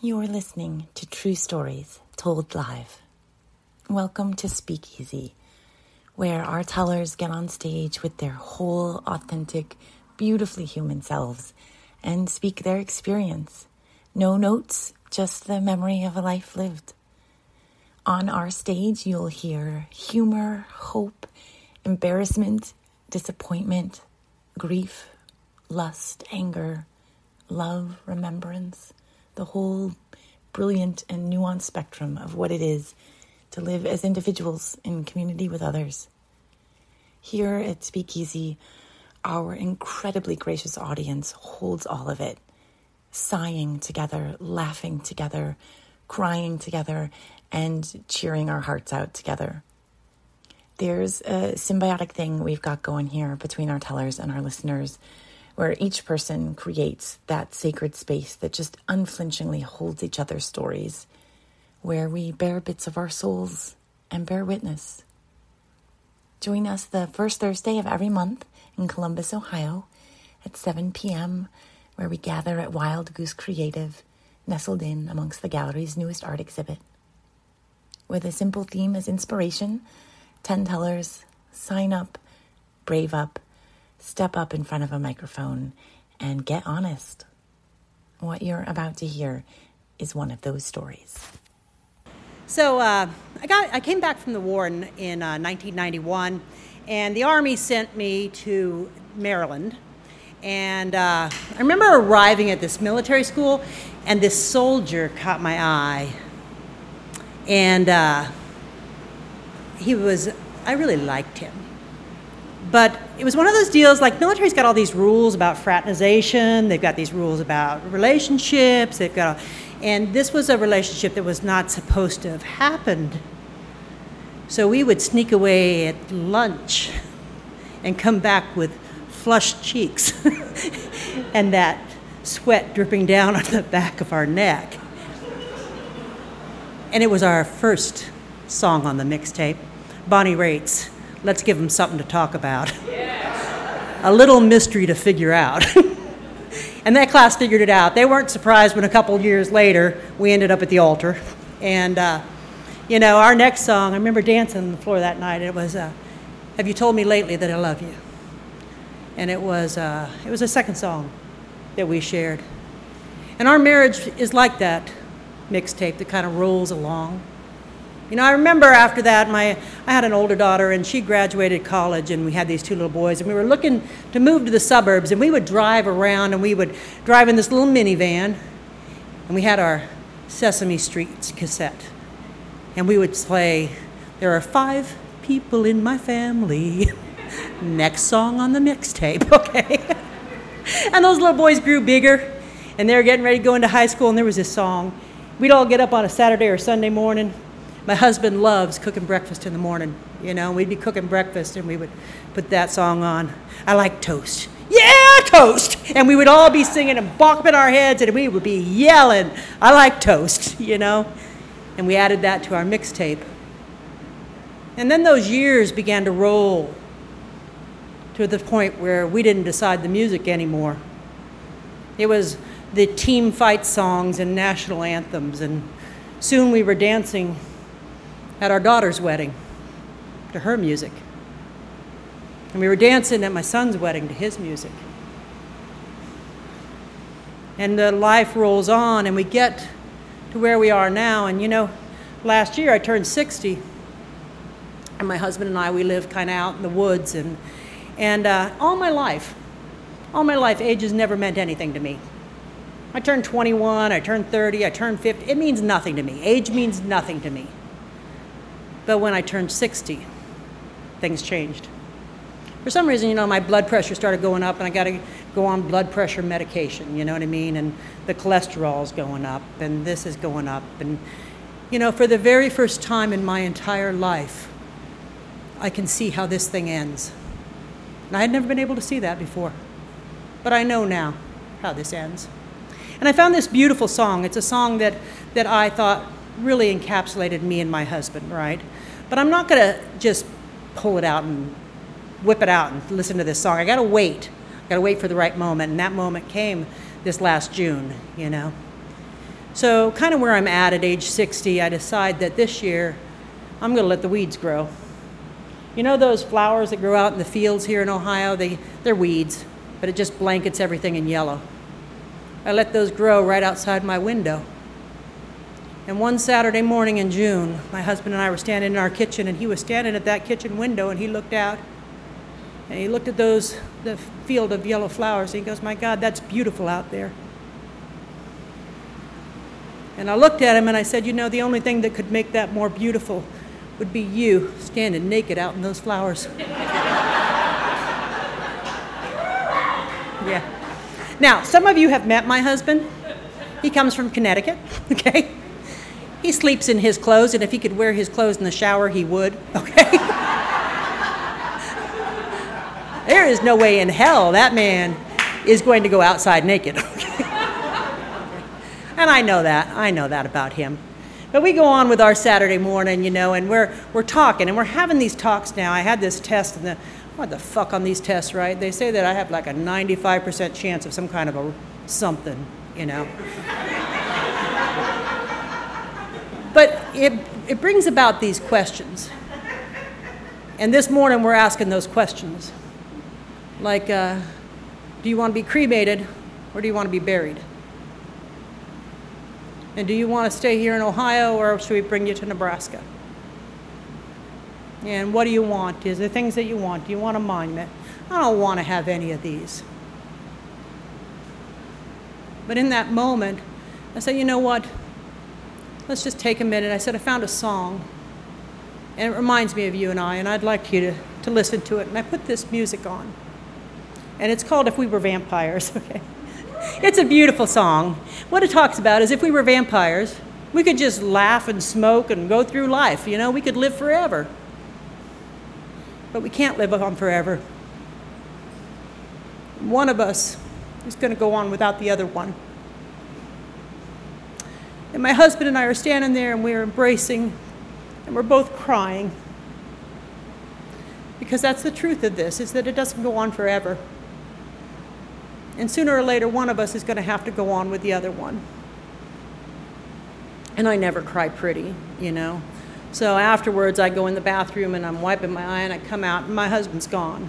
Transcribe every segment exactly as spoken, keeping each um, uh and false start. You're listening to True Stories Told Live. Welcome to Speakeasy, where our tellers get on stage with their whole, authentic, beautifully human selves and speak their experience. No notes, just the memory of a life lived. On our stage, you'll hear humor, hope, embarrassment, disappointment, grief, lust, anger, love, remembrance. The whole brilliant and nuanced spectrum of what it is to live as individuals in community with others. Here at Speakeasy, our incredibly gracious audience holds all of it, sighing together, laughing together, crying together, and cheering our hearts out together. There's a symbiotic thing we've got going here between our tellers and our listeners, where each person creates that sacred space that just unflinchingly holds each other's stories, where we bear bits of our souls and bear witness. Join us the first Thursday of every month in Columbus, Ohio at seven p.m., where we gather at Wild Goose Creative, nestled in amongst the gallery's newest art exhibit. With a simple theme as inspiration, ten tellers sign up, brave up, step up in front of a microphone and get honest. What you're about to hear is one of those stories. So uh, I got I came back from the war in, in uh, nineteen ninety-one, and the Army sent me to Maryland. And uh, I remember arriving at this military school, and this soldier caught my eye. And uh, he was, I really liked him. But it was one of those deals, like, military's got all these rules about fraternization, they've got these rules about relationships, they've got, and this was a relationship that was not supposed to have happened. So we would sneak away at lunch and come back with flushed cheeks and that sweat dripping down on the back of our neck. And it was our first song on the mixtape, Bonnie Raitt's "Let's Give Them Something to Talk About." Yes. A little mystery to figure out. And that class figured it out. They weren't surprised when a couple years later we ended up at the altar. And, uh, you know, our next song, I remember dancing on the floor that night. It was, uh, "Have You Told Me Lately That I Love You?" And it was, uh, it was a second song that we shared. And our marriage is like that mixtape that kind of rolls along. You know, I remember after that, my I had an older daughter, and she graduated college, and we had these two little boys, and we were looking to move to the suburbs, and we would drive around, and we would drive in this little minivan, and we had our Sesame Street cassette, and we would play, "There Are Five People in My Family," next song on the mixtape, okay? And those little boys grew bigger, and they were getting ready to go into high school, and there was this song. We'd all get up on a Saturday or Sunday morning. My husband loves cooking breakfast in the morning, you know. We'd be cooking breakfast, and we would put that song on. "I like toast." "Yeah, toast!" And we would all be singing and bopping our heads, and we would be yelling, "I like toast," you know. And we added that to our mixtape. And then those years began to roll to the point where we didn't decide the music anymore. It was the team fight songs and national anthems, and soon we were dancing at our daughter's wedding to her music. And we were dancing at my son's wedding to his music. And the life rolls on, and we get to where we are now. And you know, last year I turned sixty, and my husband and I, we live kind of out in the woods. And, and uh, all my life, all my life, age has never meant anything to me. I turned twenty-one, I turned thirty, I turned fifty. It means nothing to me. Age means nothing to me. But when I turned sixty, things changed. For some reason, you know, my blood pressure started going up, and I got to go on blood pressure medication, you know what I mean? And the cholesterol's going up, and this is going up. And, you know, for the very first time in my entire life, I can see how this thing ends. And I had never been able to see that before. But I know now how this ends. And I found this beautiful song. It's a song that, that I thought really encapsulated me and my husband, right? But I'm not gonna just pull it out and whip it out and listen to this song. I gotta wait. I gotta wait for the right moment, and that moment came this last June, you know. So kind of where I'm at at age sixty, I decide that this year I'm going to let the weeds grow. You know those flowers that grow out in the fields here in Ohio? They, they're weeds, but it just blankets everything in yellow. I let those grow right outside my window. And one Saturday morning in June, my husband and I were standing in our kitchen, and he was standing at that kitchen window, and he looked out, and he looked at those, the field of yellow flowers, and he goes, "My God, that's beautiful out there." And I looked at him and I said, "You know, the only thing that could make that more beautiful would be you standing naked out in those flowers." Yeah. Now, some of you have met my husband. He comes from Connecticut, okay? He sleeps in his clothes, and if he could wear his clothes in the shower, he would, okay? There is no way in hell that man is going to go outside naked, okay? And I know that. I know that about him. But we go on with our Saturday morning, you know, and we're we're talking, and we're having these talks now. I had this test, and the, what the fuck on these tests, right? They say that I have like a ninety-five percent chance of some kind of a something, you know. But it, it brings about these questions. And this morning we're asking those questions. Like, uh, do you want to be cremated or do you want to be buried? And do you want to stay here in Ohio or should we bring you to Nebraska? And what do you want? Is there things that you want? Do you want a monument? I don't want to have any of these. But in that moment, I said, you know what? Let's just take a minute. I said, I found a song, and it reminds me of you and I, and I'd like you to, to listen to it. And I put this music on, and it's called If We Were Vampires, okay? It's a beautiful song. What it talks about is if we were vampires, we could just laugh and smoke and go through life, you know? We could live forever. But we can't live on forever. One of us is going to go on without the other one. And my husband and I are standing there, and we're embracing, and we're both crying. Because that's the truth of this, is that it doesn't go on forever. And sooner or later, one of us is going to have to go on with the other one. And I never cry pretty, you know. So afterwards, I go in the bathroom, and I'm wiping my eye, and I come out, and my husband's gone.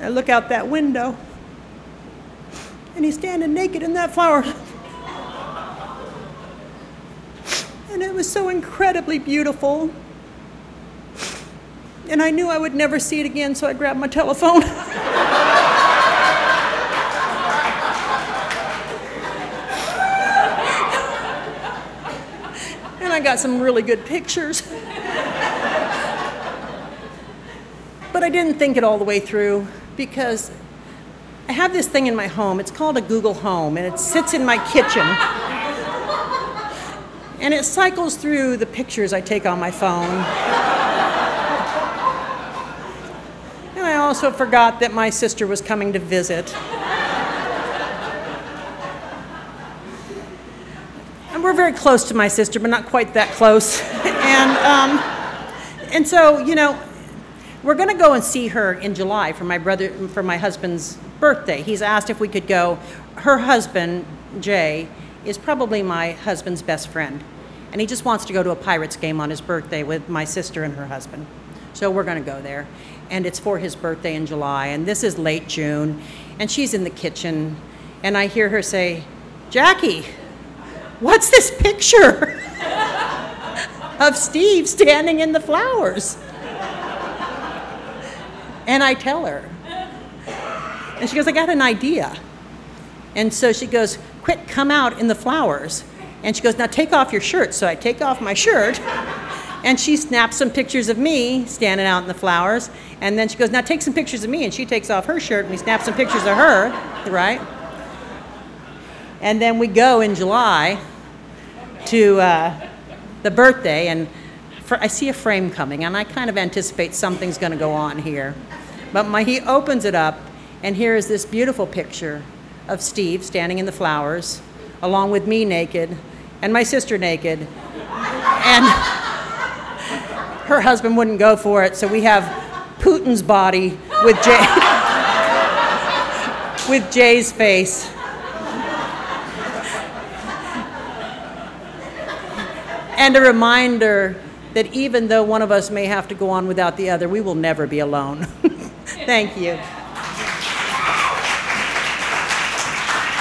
I look out that window, and he's standing naked in that flower. And it was so incredibly beautiful. And I knew I would never see it again, so I grabbed my telephone. And I got some really good pictures. But I didn't think it all the way through, because I have this thing in my home. It's called a Google Home, and it sits in my kitchen. And it cycles through the pictures I take on my phone. I also forgot that my sister was coming to visit. And we're very close to my sister, but not quite that close. And, um, and so, you know, we're going to go and see her in July for my brother, for my husband's birthday. He's asked if we could go. Her husband, Jay, is probably my husband's best friend. And he just wants to go to a Pirates game on his birthday with my sister and her husband. So we're going to go there. And it's for his birthday in July, and this is late June, and she's in the kitchen, and I hear her say, "Jackie, what's this picture of Steve standing in the flowers?" And I tell her, and she goes, "I got an idea." And so she goes, "Quick, come out in the flowers." And she goes, "Now take off your shirt." So I take off my shirt. And she snaps some pictures of me standing out in the flowers. And then she goes, "Now take some pictures of me." And she takes off her shirt, and we snap some pictures of her, right? And then we go in July to uh, the birthday. And for, I see a frame coming, and I kind of anticipate something's going to go on here. But my, he opens it up, and here is this beautiful picture of Steve standing in the flowers, along with me naked, and my sister naked. And... her husband wouldn't go for it, so we have Putin's body with Jay, with Jay's face. and a reminder that even though one of us may have to go on without the other, we will never be alone. Thank you.